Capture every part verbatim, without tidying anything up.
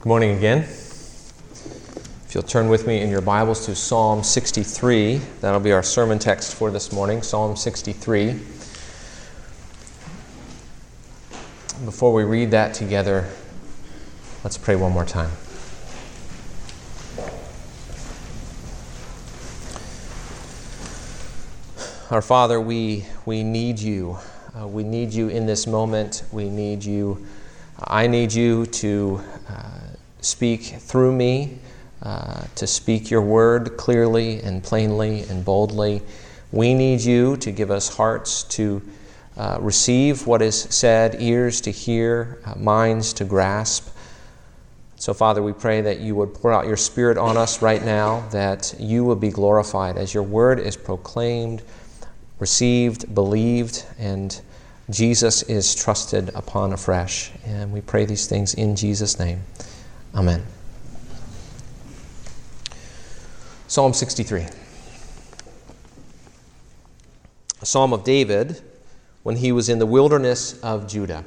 Good morning again. If you'll turn with me in your Bibles to Psalm sixty-three, that'll be our sermon text for this morning, Psalm sixty-three. Before we read that together, let's pray one more time. Our Father, we, we need you. Uh, we need you in this moment. We need you. I need you to uh, speak through me, uh, to speak your word clearly and plainly and boldly. We need you to give us hearts to uh, receive what is said, ears to hear, uh, minds to grasp. So, Father, we pray that you would pour out your Spirit on us right now, that you will be glorified as your word is proclaimed, received, believed, and Jesus is trusted upon afresh, and we pray these things in Jesus' name. Amen. Psalm sixty-three. A psalm of David when he was in the wilderness of Judah.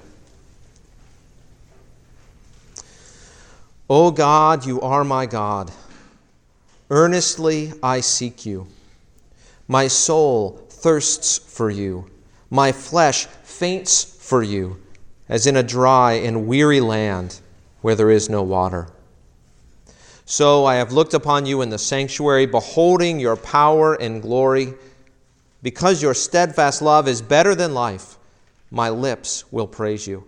O God, you are my God. Earnestly I seek you. My soul thirsts for you. My flesh faints for you, as in a dry and weary land where there is no water. So I have looked upon you in the sanctuary, beholding your power and glory. Because your steadfast love is better than life, my lips will praise you.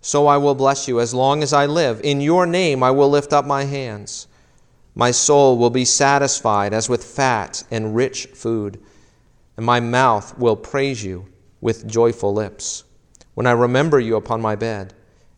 So I will bless you as long as I live. In your name I will lift up my hands. My soul will be satisfied as with fat and rich food. And my mouth will praise you with joyful lips when I remember you upon my bed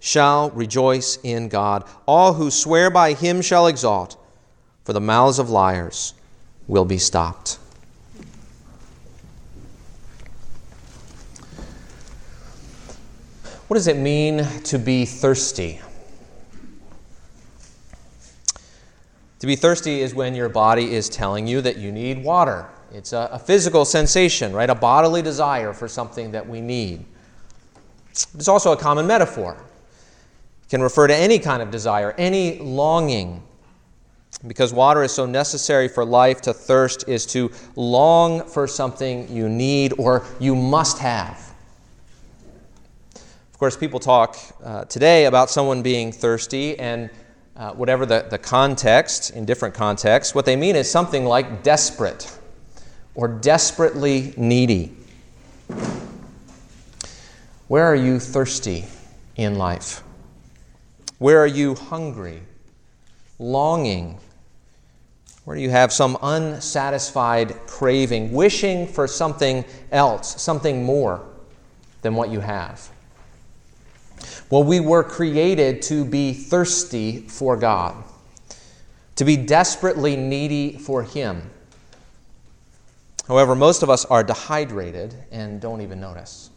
shall rejoice in God. All who swear by him shall exalt, for the mouths of liars will be stopped. What does it mean to be thirsty? To be thirsty is when your body is telling you that you need water. It's a, a physical sensation, right? A bodily desire for something that we need. It's also a common metaphor. It can refer to any kind of desire, any longing. Because water is so necessary for life, to thirst is to long for something you need or you must have. Of course, people talk uh, today about someone being thirsty, and uh, whatever the, the context, in different contexts, what they mean is something like desperate, or desperately needy. Where are you thirsty in life? Where are you hungry, longing? Where do you have some unsatisfied craving, wishing for something else, something more than what you have? Well, we were created to be thirsty for God, to be desperately needy for Him. However, most of us are dehydrated and don't even notice.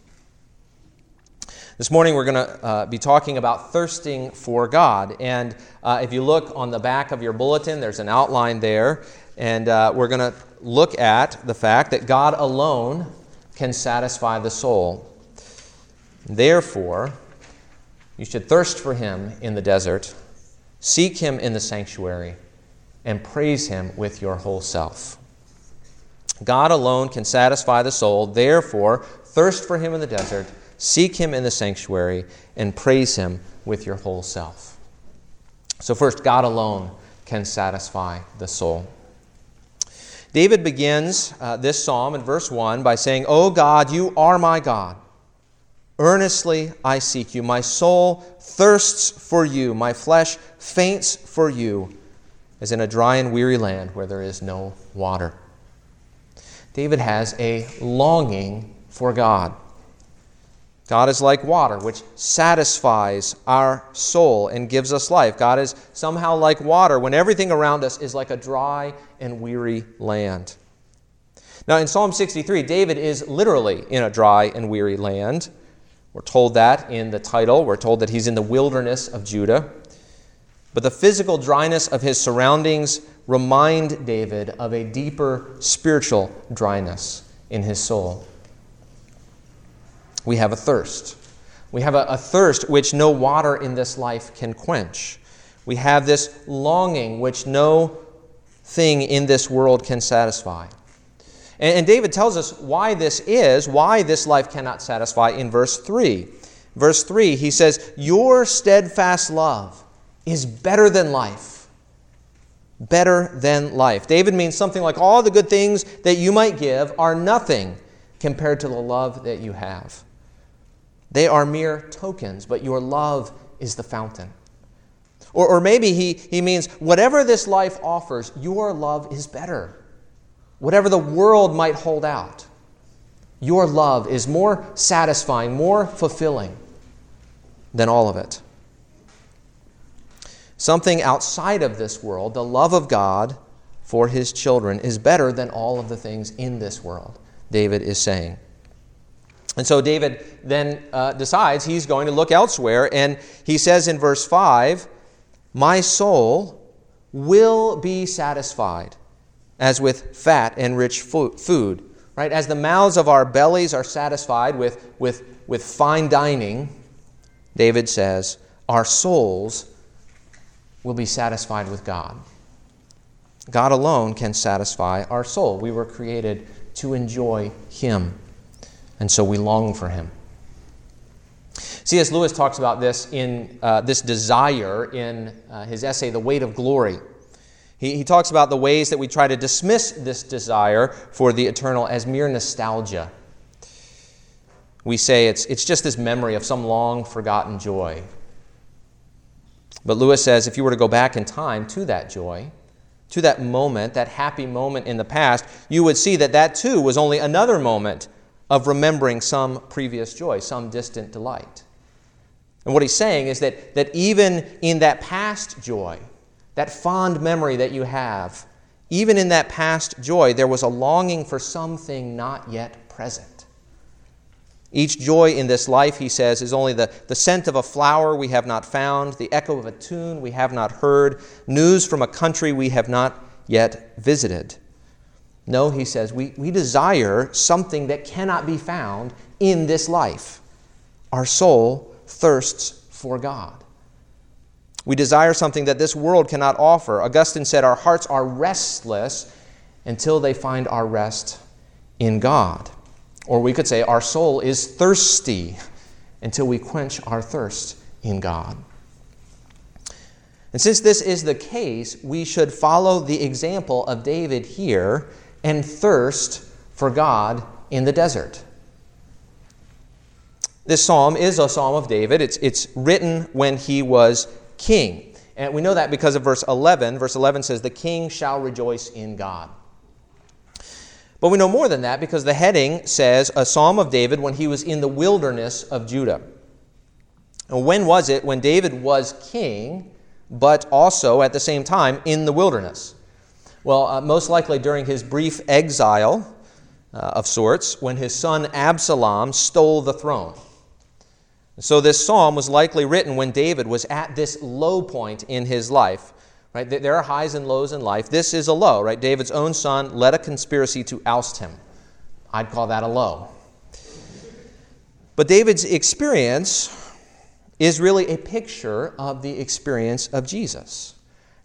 This morning we're going to uh, be talking about thirsting for God. And uh, if you look on the back of your bulletin, there's an outline there. And uh, we're going to look at the fact that God alone can satisfy the soul. Therefore, you should thirst for Him in the desert, seek Him in the sanctuary, and praise Him with your whole self. God alone can satisfy the soul. Therefore, thirst for Him in the desert, seek Him in the sanctuary, and praise Him with your whole self. So first, God alone can satisfy the soul. David begins uh, this psalm in verse one by saying, O God, you are my God. Earnestly I seek you. My soul thirsts for you. My flesh faints for you, as in a dry and weary land where there is no water. David has a longing for God. God is like water, which satisfies our soul and gives us life. God is somehow like water when everything around us is like a dry and weary land. Now, in Psalm sixty-three, David is literally in a dry and weary land. We're told that in the title. We're told that he's in the wilderness of Judah. But the physical dryness of his surroundings remind David of a deeper spiritual dryness in his soul. We have a thirst. We have a, a thirst which no water in this life can quench. We have this longing which no thing in this world can satisfy. And, and David tells us why this is, why this life cannot satisfy in verse three. Verse three, he says, "Your steadfast love is better than life." Better than life. David means something like all the good things that you might give are nothing compared to the love that you have. They are mere tokens, but your love is the fountain. Or, or maybe he, he means whatever this life offers, your love is better. Whatever the world might hold out, your love is more satisfying, more fulfilling than all of it. Something outside of this world, the love of God for his children, is better than all of the things in this world, David is saying. And so David then uh, decides he's going to look elsewhere, and he says in verse five, "My soul will be satisfied as with fat and rich fo- food." Right? As the mouths of our bellies are satisfied with, with, with fine dining, David says, our souls will be satisfied with God. God alone can satisfy our soul. We were created to enjoy Him, and so we long for Him. C S Lewis talks about this in uh, this desire in uh, his essay, The Weight of Glory. He, he talks about the ways that we try to dismiss this desire for the eternal as mere nostalgia. We say it's, it's just this memory of some long-forgotten joy. But Lewis says if you were to go back in time to that joy, to that moment, that happy moment in the past, you would see that that too was only another moment of remembering some previous joy, some distant delight. And what he's saying is that, that even in that past joy, that fond memory that you have, even in that past joy, there was a longing for something not yet present. Each joy in this life, he says, is only the, the scent of a flower we have not found, the echo of a tune we have not heard, news from a country we have not yet visited. No, he says, we, we desire something that cannot be found in this life. Our soul thirsts for God. We desire something that this world cannot offer. Augustine said our hearts are restless until they find our rest in God. Or we could say our soul is thirsty until we quench our thirst in God. And since this is the case, we should follow the example of David here and thirst for God in the desert. This psalm is a psalm of David. It's, it's written when he was king. And we know that because of verse eleven. Verse eleven says, "The king shall rejoice in God." But we know more than that because the heading says a psalm of David when he was in the wilderness of Judah. And when was it? When David was king, but also at the same time in the wilderness. Well, uh, most likely during his brief exile uh, of sorts when his son Absalom stole the throne. So this psalm was likely written when David was at this low point in his life. Right? There are highs and lows in life. This is a low, right? David's own son led a conspiracy to oust him. I'd call that a low. But David's experience is really a picture of the experience of Jesus.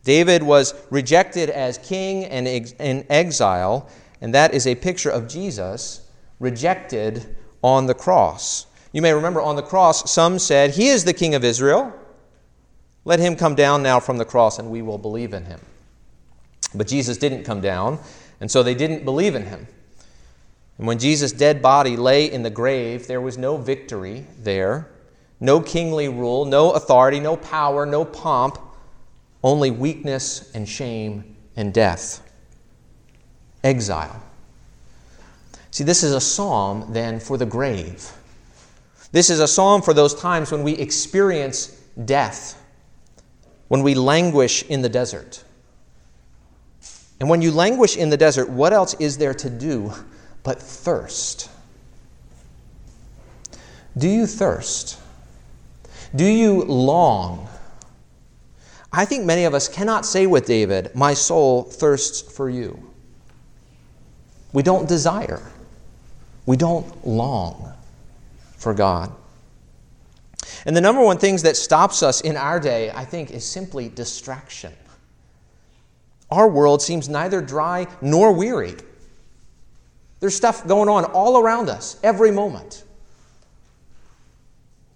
David was rejected as king and in exile, and that is a picture of Jesus rejected on the cross. You may remember on the cross, some said, "He is the king of Israel. Let him come down now from the cross and we will believe in him." But Jesus didn't come down, and so they didn't believe in him. And when Jesus' dead body lay in the grave, there was no victory there, no kingly rule, no authority, no power, no pomp, only weakness and shame and death. Exile. See, this is a psalm then for the grave. This is a psalm for those times when we experience death, when we languish in the desert. And when you languish in the desert, what else is there to do but thirst? Do you thirst? Do you long? I think many of us cannot say with David, "My soul thirsts for you." We don't desire. We don't long for God. And the number one things that stops us in our day, I think, is simply distraction. Our world seems neither dry nor weary. There's stuff going on all around us every moment.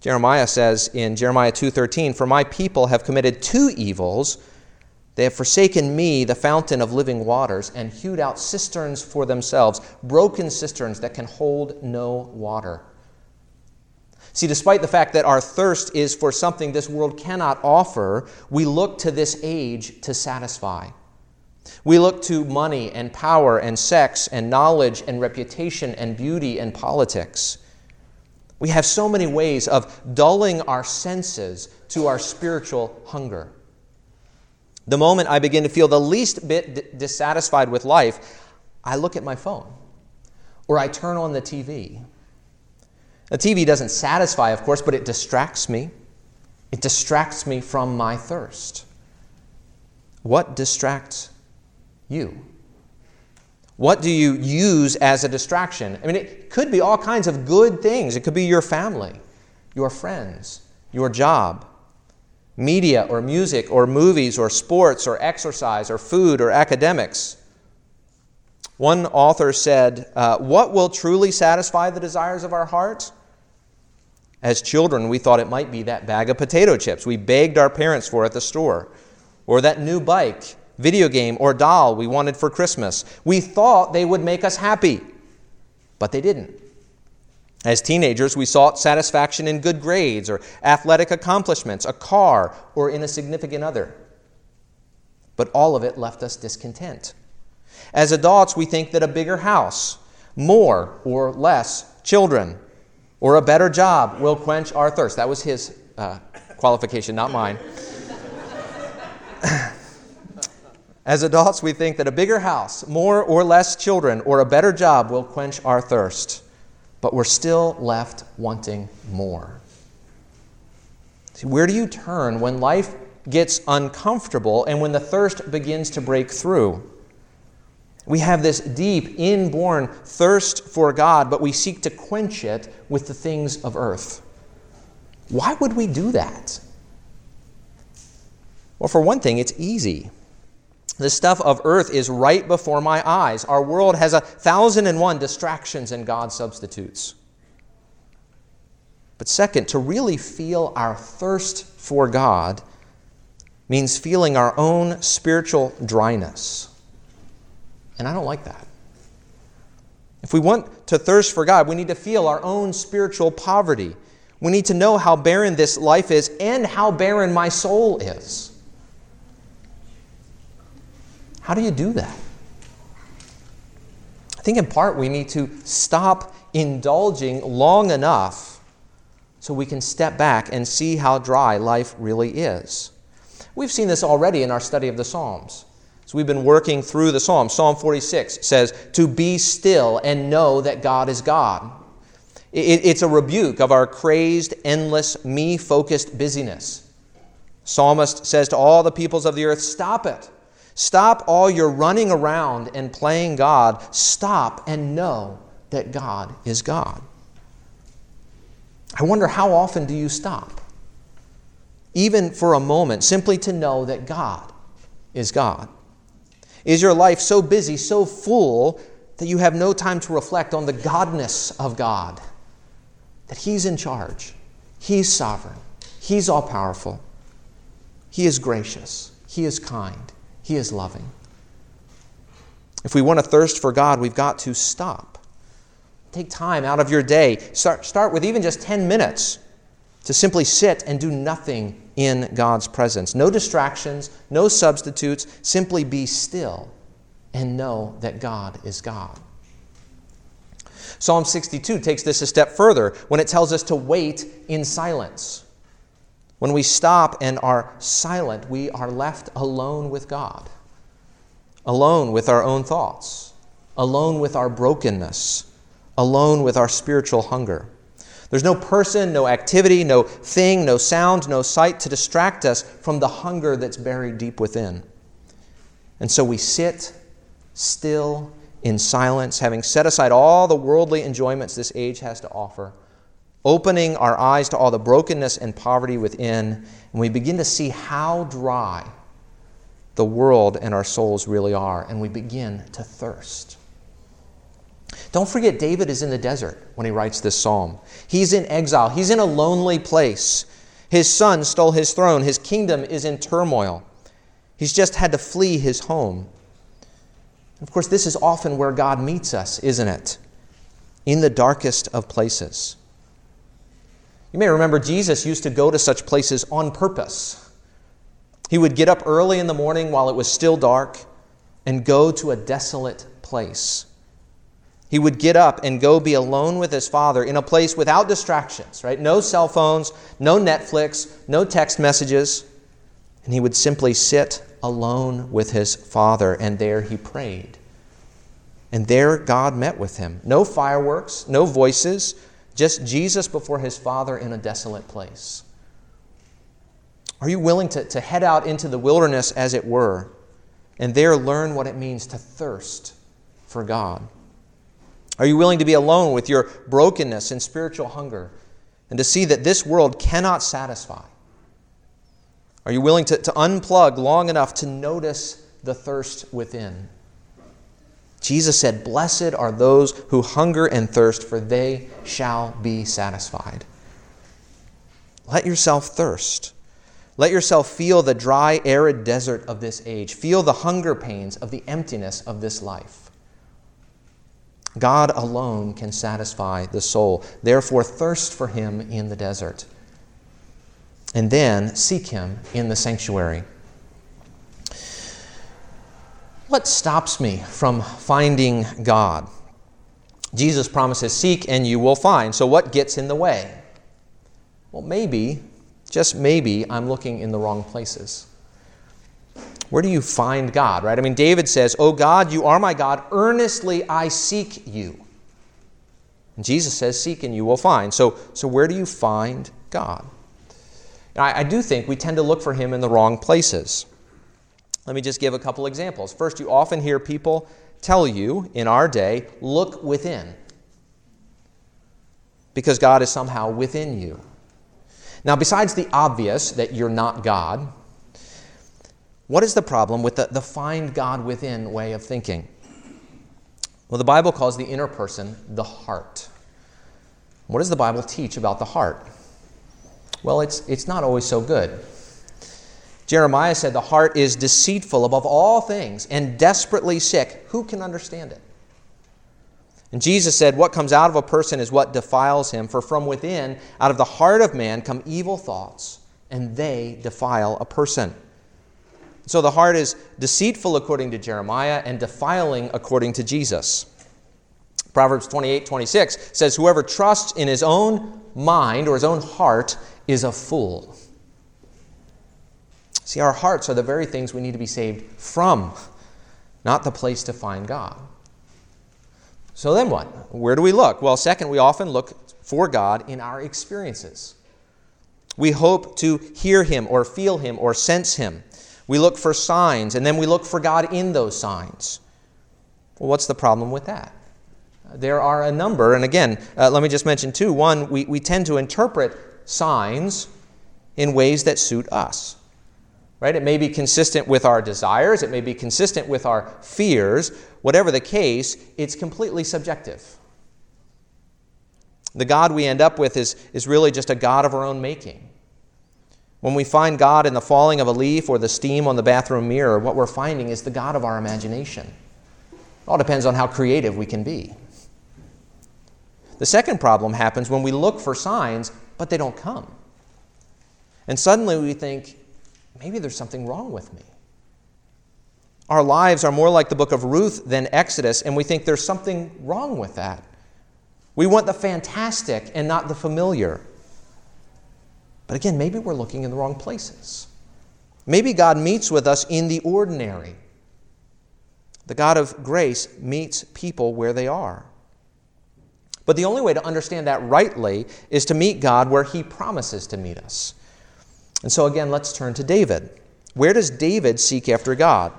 Jeremiah says in Jeremiah two thirteen, "For my people have committed two evils. They have forsaken me, the fountain of living waters, and hewed out cisterns for themselves, broken cisterns that can hold no water." See, despite the fact that our thirst is for something this world cannot offer, we look to this age to satisfy. We look to money and power and sex and knowledge and reputation and beauty and politics. We have so many ways of dulling our senses to our spiritual hunger. The moment I begin to feel the least bit d- dissatisfied with life, I look at my phone or I turn on the T V. The T V doesn't satisfy, of course, but it distracts me. It distracts me from my thirst. What distracts you? What do you use as a distraction? I mean, it could be all kinds of good things. It could be your family, your friends, your job, media or music or movies or sports or exercise or food or academics. One author said, uh, what will truly satisfy the desires of our heart? As children, we thought it might be that bag of potato chips we begged our parents for at the store, or that new bike, video game, or doll we wanted for Christmas. We thought they would make us happy, but they didn't. As teenagers, we sought satisfaction in good grades or athletic accomplishments, a car, or in a significant other. But all of it left us discontent. As adults, we think that a bigger house, more or less children, or a better job will quench our thirst. That was his uh, qualification, not mine. As adults, we think that a bigger house, more or less children, or a better job will quench our thirst, but we're still left wanting more. See, where do you turn when life gets uncomfortable and when the thirst begins to break through? We have this deep, inborn thirst for God, but we seek to quench it with the things of earth. Why would we do that? Well, for one thing, it's easy. The stuff of earth is right before my eyes. Our world has a thousand and one distractions and God substitutes. But second, to really feel our thirst for God means feeling our own spiritual dryness. And I don't like that. If we want to thirst for God, we need to feel our own spiritual poverty. We need to know how barren this life is and how barren my soul is. How do you do that? I think in part we need to stop indulging long enough so we can step back and see how dry life really is. We've seen this already in our study of the Psalms. So we've been working through the Psalm. Psalm forty-six says, "To be still and know that God is God." It, it's a rebuke of our crazed, endless, me-focused busyness. Psalmist says to all the peoples of the earth, "Stop it. Stop all your running around and playing God. Stop and know that God is God." I wonder, how often do you stop, even for a moment, simply to know that God is God? Is your life so busy, so full, that you have no time to reflect on the godness of God? That He's in charge. He's sovereign. He's all-powerful. He is gracious. He is kind. He is loving. If we want to thirst for God, we've got to stop. Take time out of your day. Start, start with even just ten minutes to simply sit and do nothing in God's presence. No distractions, no substitutes. Simply be still and know that God is God. Psalm sixty-two takes this a step further when it tells us to wait in silence. When we stop and are silent, we are left alone with God, alone with our own thoughts, alone with our brokenness, alone with our spiritual hunger. There's no person, no activity, no thing, no sound, no sight to distract us from the hunger that's buried deep within. And so we sit still in silence, having set aside all the worldly enjoyments this age has to offer, opening our eyes to all the brokenness and poverty within, and we begin to see how dry the world and our souls really are, and we begin to thirst. Don't forget, David is in the desert when he writes this psalm. He's in exile. He's in a lonely place. His son stole his throne. His kingdom is in turmoil. He's just had to flee his home. Of course, this is often where God meets us, isn't it? In the darkest of places. You may remember Jesus used to go to such places on purpose. He would get up early in the morning while it was still dark and go to a desolate place. He would get up and go be alone with his Father in a place without distractions, right? No cell phones, no Netflix, no text messages. And he would simply sit alone with his Father, and there he prayed. And there God met with him. No fireworks, no voices, just Jesus before his Father in a desolate place. Are you willing to, to head out into the wilderness, as it were, and there learn what it means to thirst for God? Are you willing to be alone with your brokenness and spiritual hunger and to see that this world cannot satisfy? Are you willing to, to unplug long enough to notice the thirst within? Jesus said, "Blessed are those who hunger and thirst, for they shall be satisfied." Let yourself thirst. Let yourself feel the dry, arid desert of this age. Feel the hunger pains of the emptiness of this life. God alone can satisfy the soul. Therefore, thirst for him in the desert. And then seek him in the sanctuary. What stops me from finding God? Jesus promises, "Seek and you will find." So what gets in the way? Well, maybe, just maybe, I'm looking in the wrong places. Where do you find God, right? I mean, David says, "Oh God, you are my God. Earnestly I seek you." And Jesus says, "Seek and you will find." So, so where do you find God? Now, I, I do think we tend to look for him in the wrong places. Let me just give a couple examples. First, you often hear people tell you in our day, "Look within," because God is somehow within you. Now, besides the obvious that you're not God, what is the problem with the, the find God within way of thinking? Well, the Bible calls the inner person the heart. What does the Bible teach about the heart? Well, it's, it's not always so good. Jeremiah said the heart is deceitful above all things and desperately sick. Who can understand it? And Jesus said, "What comes out of a person is what defiles him, for from within, out of the heart of man, come evil thoughts, and they defile a person." So the heart is deceitful according to Jeremiah and defiling according to Jesus. Proverbs twenty-eight twenty-six says, "Whoever trusts in his own mind or his own heart is a fool." See, our hearts are the very things we need to be saved from, not the place to find God. So then what? Where do we look? Well, second, we often look for God in our experiences. We hope to hear him or feel him or sense him. We look for signs, and then we look for God in those signs. Well, what's the problem with that? There are a number, and again, uh, let me just mention two. One, we, we tend to interpret signs in ways that suit us, right? It may be consistent with our desires. It may be consistent with our fears. Whatever the case, it's completely subjective. The God we end up with is, is really just a God of our own making. When we find God in the falling of a leaf or the steam on the bathroom mirror, what we're finding is the God of our imagination. It all depends on how creative we can be. The second problem happens when we look for signs, but they don't come. And suddenly we think, maybe there's something wrong with me. Our lives are more like the book of Ruth than Exodus, and we think there's something wrong with that. We want the fantastic and not the familiar. But again, maybe we're looking in the wrong places. Maybe God meets with us in the ordinary. The God of grace meets people where they are. But the only way to understand that rightly is to meet God where he promises to meet us. And so again, let's turn to David. Where does David seek after God?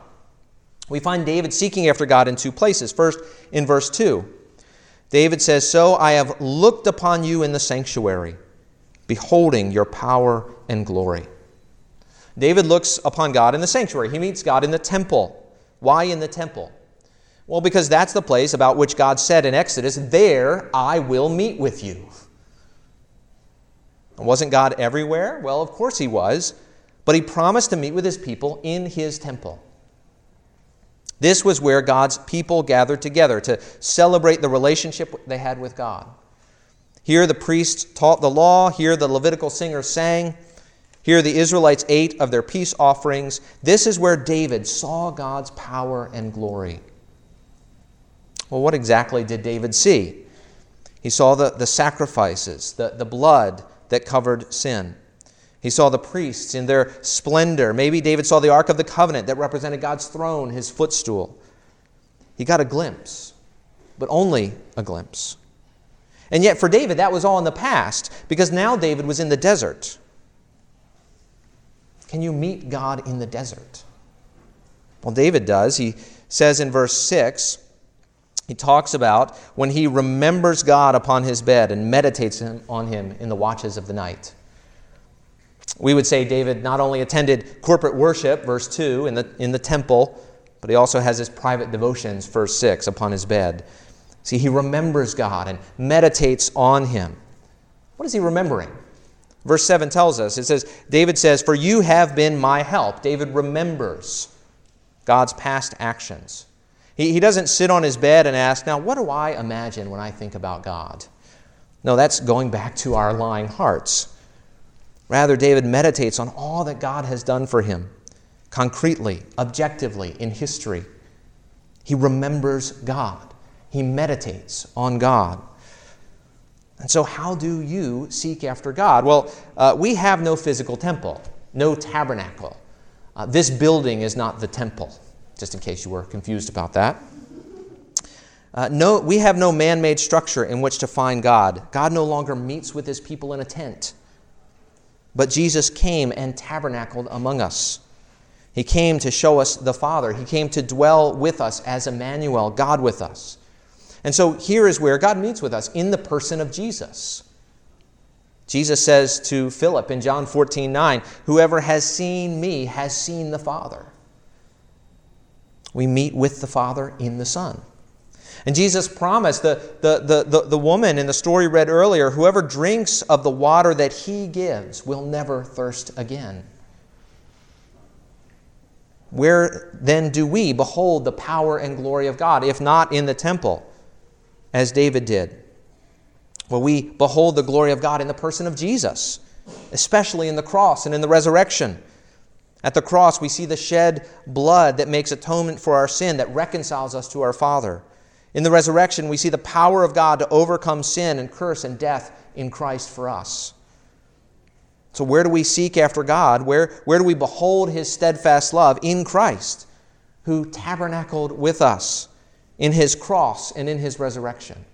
We find David seeking after God in two places. First, in verse two, David says, "So I have looked upon you in the sanctuary, beholding your power and glory." David looks upon God in the sanctuary. He meets God in the temple. Why in the temple? Well, because that's the place about which God said in Exodus, "There I will meet with you." And wasn't God everywhere? Well, of course he was, but he promised to meet with his people in his temple. This was where God's people gathered together to celebrate the relationship they had with God. Here the priests taught the law. Here the Levitical singers sang. Here the Israelites ate of their peace offerings. This is where David saw God's power and glory. Well, what exactly did David see? He saw the, the sacrifices, the, the blood that covered sin. He saw the priests in their splendor. Maybe David saw the Ark of the Covenant that represented God's throne, his footstool. He got a glimpse, but only a glimpse. And yet for David, that was all in the past, because now David was in the desert. Can you meet God in the desert? Well, David does. He says in verse six, he talks about when he remembers God upon his bed and meditates on him in the watches of the night. We would say David not only attended corporate worship, verse two, in the, in the temple, but he also has his private devotions, verse six, upon his bed. See, he remembers God and meditates on him. What is he remembering? Verse seven tells us, it says, David says, "For you have been my help." David remembers God's past actions. He, he doesn't sit on his bed and ask, "Now, what do I imagine when I think about God?" No, that's going back to our lying hearts. Rather, David meditates on all that God has done for him, concretely, objectively, in history. He remembers God. He meditates on God. And so how do you seek after God? Well, uh, we have no physical temple, no tabernacle. Uh, this building is not the temple, just in case you were confused about that. Uh, no, we have no man-made structure in which to find God. God no longer meets with his people in a tent. But Jesus came and tabernacled among us. He came to show us the Father. He came to dwell with us as Emmanuel, God with us. And so here is where God meets with us, in the person of Jesus. Jesus says to Philip in John fourteen nine, "Whoever has seen me has seen the Father." We meet with the Father in the Son. And Jesus promised the, the, the, the, the woman in the story read earlier, "Whoever drinks of the water that he gives will never thirst again." Where then do we behold the power and glory of God, if not in the temple, as David did? Well, we behold the glory of God in the person of Jesus, especially in the cross and in the resurrection. At the cross, we see the shed blood that makes atonement for our sin, that reconciles us to our Father. In the resurrection, we see the power of God to overcome sin and curse and death in Christ for us. So where do we seek after God? Where, where do we behold his steadfast love? In Christ, who tabernacled with us, in his cross and in his resurrection.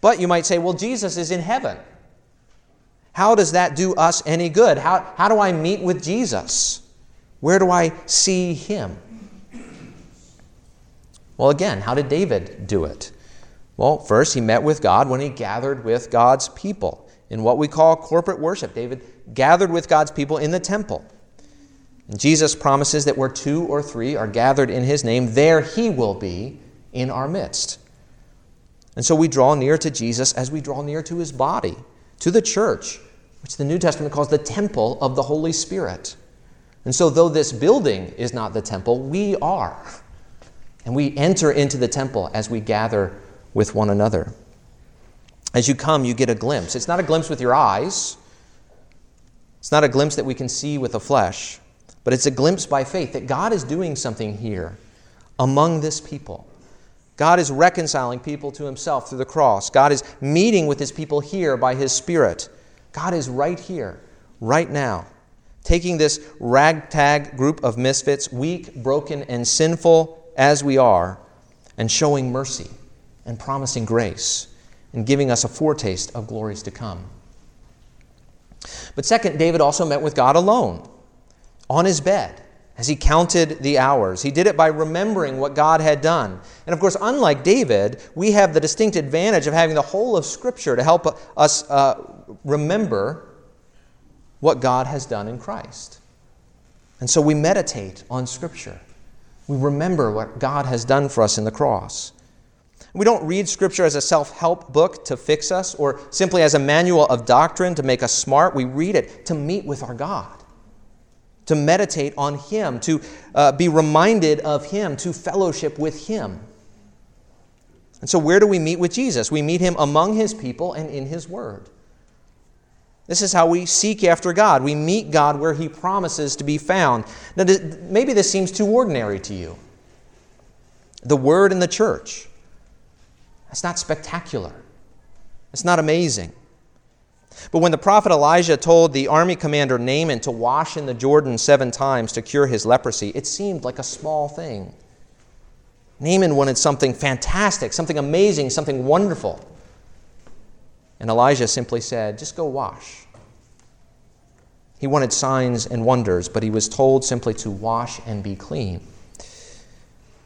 But you might say, well, Jesus is in heaven. How does that do us any good? How, how do I meet with Jesus? Where do I see him? Well, again, how did David do it? Well, first he met with God when he gathered with God's people in what we call corporate worship. David gathered with God's people in the temple. And Jesus promises that where two or three are gathered in his name, there he will be in our midst. And so we draw near to Jesus as we draw near to his body, to the church, which the New Testament calls the temple of the Holy Spirit. And so though this building is not the temple, we are. And we enter into the temple as we gather with one another. As you come, you get a glimpse. It's not a glimpse with your eyes. It's not a glimpse that we can see with the flesh. But it's a glimpse by faith that God is doing something here among this people. God is reconciling people to himself through the cross. God is meeting with his people here by his Spirit. God is right here, right now, taking this ragtag group of misfits, weak, broken, and sinful as we are, and showing mercy and promising grace and giving us a foretaste of glories to come. But second, David also met with God alone, on his bed, as he counted the hours. He did it by remembering what God had done. And of course, unlike David, we have the distinct advantage of having the whole of Scripture to help us uh, remember what God has done in Christ. And so we meditate on Scripture. We remember what God has done for us in the cross. We don't read Scripture as a self-help book to fix us or simply as a manual of doctrine to make us smart. We read it to meet with our God, to meditate on Him, to uh, be reminded of Him, to fellowship with Him. And so where do we meet with Jesus? We meet Him among His people and in His Word. This is how we seek after God. We meet God where He promises to be found. Now, maybe this seems too ordinary to you. The Word in the church. It's not spectacular. It's not amazing. But when the prophet Elijah told the army commander Naaman to wash in the Jordan seven times to cure his leprosy, it seemed like a small thing. Naaman wanted something fantastic, something amazing, something wonderful. And Elijah simply said, just go wash. He wanted signs and wonders, but he was told simply to wash and be clean.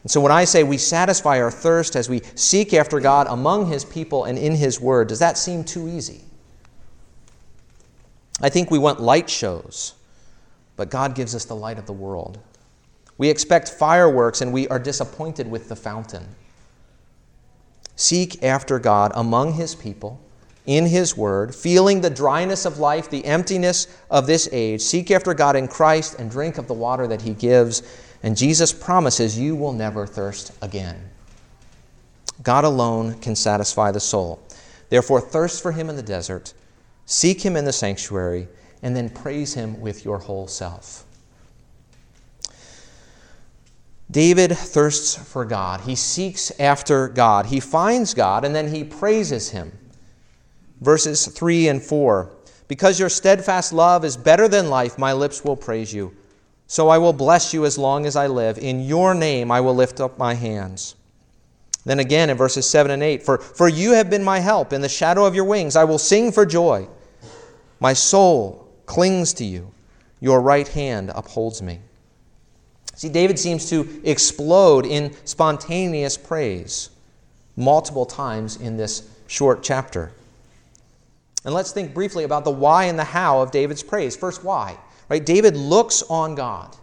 And so when I say we satisfy our thirst as we seek after God among His people and in His Word, does that seem too easy? I think we want light shows, but God gives us the light of the world. We expect fireworks, and we are disappointed with the fountain. Seek after God among His people, in His Word, feeling the dryness of life, the emptiness of this age. Seek after God in Christ and drink of the water that He gives. And Jesus promises you will never thirst again. God alone can satisfy the soul. Therefore, thirst for Him in the desert, seek Him in the sanctuary, and then praise Him with your whole self. David thirsts for God. He seeks after God. He finds God, and then he praises Him. Verses three and four. Because your steadfast love is better than life, my lips will praise you. So I will bless you as long as I live. In your name I will lift up my hands. Then again in verses seven and eight, For, for you have been my help. In the shadow of your wings I will sing for joy. My soul clings to you. Your right hand upholds me. See, David seems to explode in spontaneous praise multiple times in this short chapter. And let's think briefly about the why and the how of David's praise. First, why? Right? David looks on God.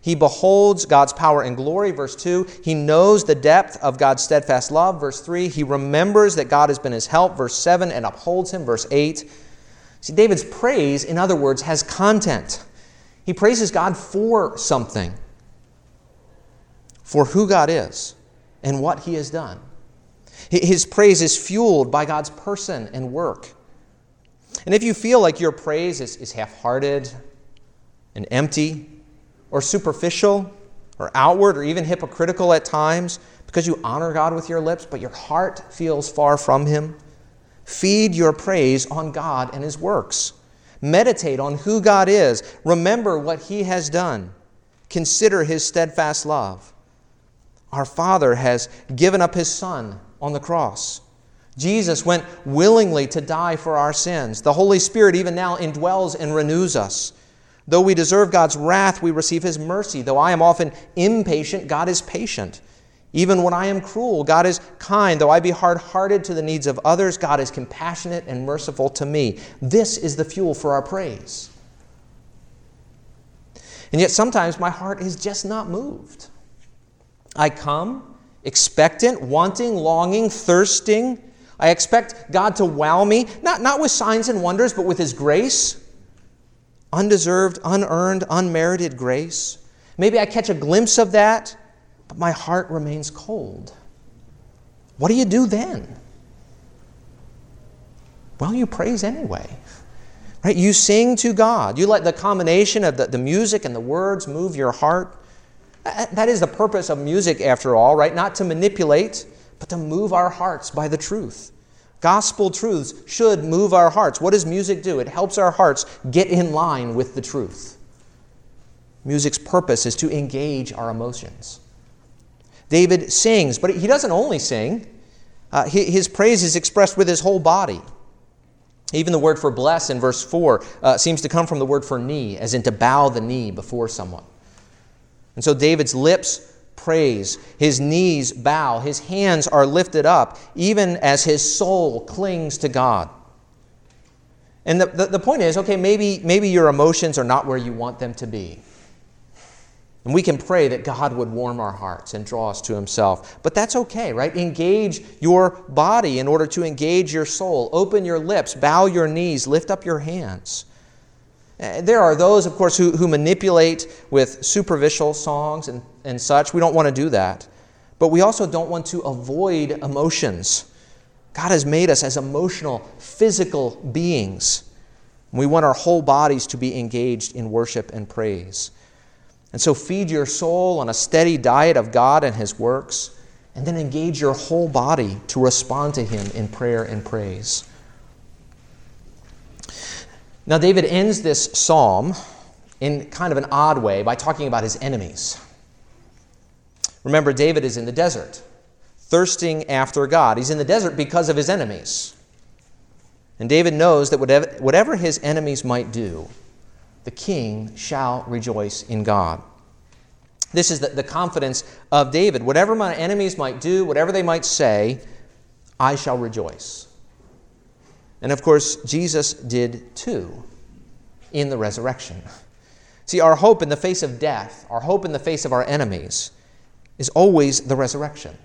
He beholds God's power and glory, verse two. He knows the depth of God's steadfast love, verse three. He remembers that God has been his help, verse seven, and upholds him, verse eight. See, David's praise, in other words, has content. He praises God for something, for who God is and what He has done. His praise is fueled by God's person and work. And if you feel like your praise is, is half-hearted, and empty, or superficial, or outward, or even hypocritical at times, because you honor God with your lips, but your heart feels far from Him. Feed your praise on God and His works. Meditate on who God is. Remember what He has done. Consider His steadfast love. Our Father has given up His Son on the cross. Jesus went willingly to die for our sins. The Holy Spirit even now indwells and renews us. Though we deserve God's wrath, we receive His mercy. Though I am often impatient, God is patient. Even when I am cruel, God is kind. Though I be hard-hearted to the needs of others, God is compassionate and merciful to me. This is the fuel for our praise. And yet sometimes my heart is just not moved. I come expectant, wanting, longing, thirsting. I expect God to wow me, not, not with signs and wonders, but with His grace. Undeserved, unearned, unmerited grace. Maybe I catch a glimpse of that, but my heart remains cold. What do you do then? Well, you praise anyway. Right? You sing to God. You let the combination of the, the music and the words move your heart. That is the purpose of music, after all, right? Not to manipulate, but to move our hearts by the truth. Gospel truths should move our hearts. What does music do? It helps our hearts get in line with the truth. Music's purpose is to engage our emotions. David sings, but he doesn't only sing. Uh, his praise is expressed with his whole body. Even the word for bless in verse four uh, seems to come from the word for knee, as in to bow the knee before someone. And so David's lips praise, his knees bow, his hands are lifted up, even as his soul clings to God. And the, the, the point is, okay, maybe, maybe your emotions are not where you want them to be. And we can pray that God would warm our hearts and draw us to himself. But that's okay, right? Engage your body in order to engage your soul. Open your lips, bow your knees, lift up your hands. There are those, of course, who, who manipulate with superficial songs and, and such. We don't want to do that. But we also don't want to avoid emotions. God has made us as emotional, physical beings. We want our whole bodies to be engaged in worship and praise. And so feed your soul on a steady diet of God and his works, and then engage your whole body to respond to him in prayer and praise. Now, David ends this psalm in kind of an odd way by talking about his enemies. Remember, David is in the desert, thirsting after God. He's in the desert because of his enemies. And David knows that whatever, whatever his enemies might do, the king shall rejoice in God. This is the, the confidence of David. Whatever my enemies might do, whatever they might say, I shall rejoice. And of course, Jesus did too in the resurrection. See, our hope in the face of death, our hope in the face of our enemies, is always the resurrection.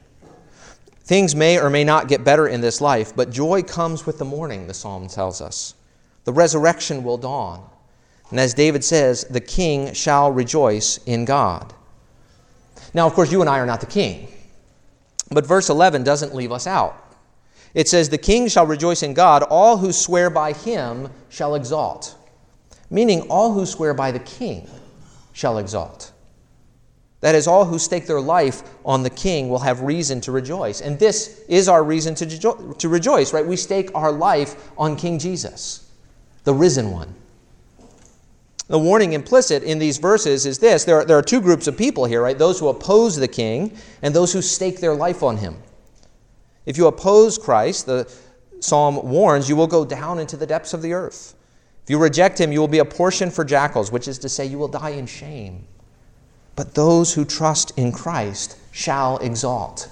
Things may or may not get better in this life, but joy comes with the morning, the psalm tells us. The resurrection will dawn. And as David says, the king shall rejoice in God. Now, of course, you and I are not the king. But verse eleven doesn't leave us out. It says, the king shall rejoice in God. All who swear by him shall exalt. Meaning, all who swear by the king shall exalt. That is, all who stake their life on the king will have reason to rejoice. And this is our reason to, rejo- to rejoice, right? We stake our life on King Jesus, the risen one. The warning implicit in these verses is this. There are, there are two groups of people here, right? Those who oppose the king and those who stake their life on him. If you oppose Christ, the psalm warns, you will go down into the depths of the earth. If you reject him, you will be a portion for jackals, which is to say you will die in shame. But those who trust in Christ shall exalt.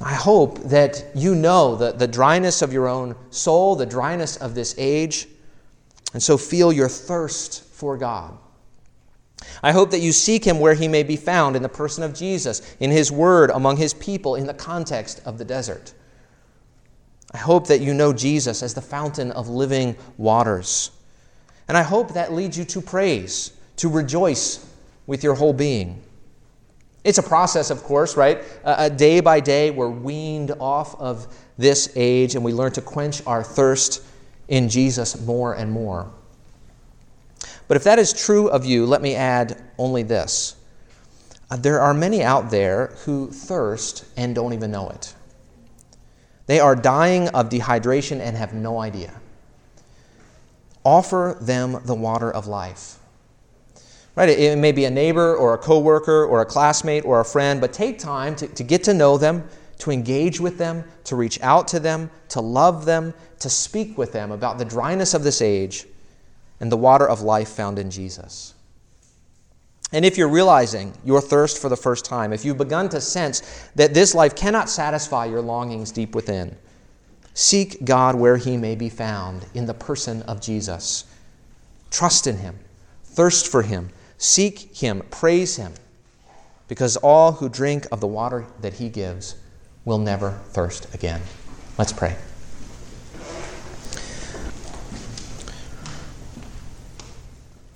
I hope that you know the, the dryness of your own soul, the dryness of this age, and so feel your thirst for God. I hope that you seek him where he may be found, in the person of Jesus, in his word, among his people, in the context of the desert. I hope that you know Jesus as the fountain of living waters. And I hope that leads you to praise, to rejoice with your whole being. It's a process, of course, right? A day by day, we're weaned off of this age, and we learn to quench our thirst in Jesus more and more. But if that is true of you, let me add only this. There are many out there who thirst and don't even know it. They are dying of dehydration and have no idea. Offer them the water of life. Right? It may be a neighbor or a coworker or a classmate or a friend, but take time to, to get to know them, to engage with them, to reach out to them, to love them, to speak with them about the dryness of this age and the water of life found in Jesus. And if you're realizing your thirst for the first time, if you've begun to sense that this life cannot satisfy your longings deep within, seek God where he may be found, in the person of Jesus. Trust in him, thirst for him, seek him, praise him, because all who drink of the water that he gives will never thirst again. Let's pray.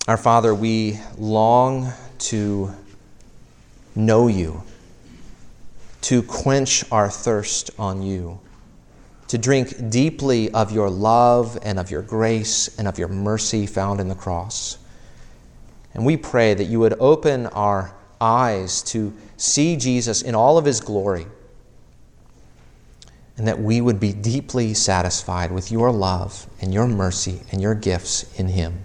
Our Father, we long to know you, to quench our thirst on you, to drink deeply of your love and of your grace and of your mercy found in the cross. And we pray that you would open our eyes to see Jesus in all of his glory, and that we would be deeply satisfied with your love and your mercy and your gifts in him.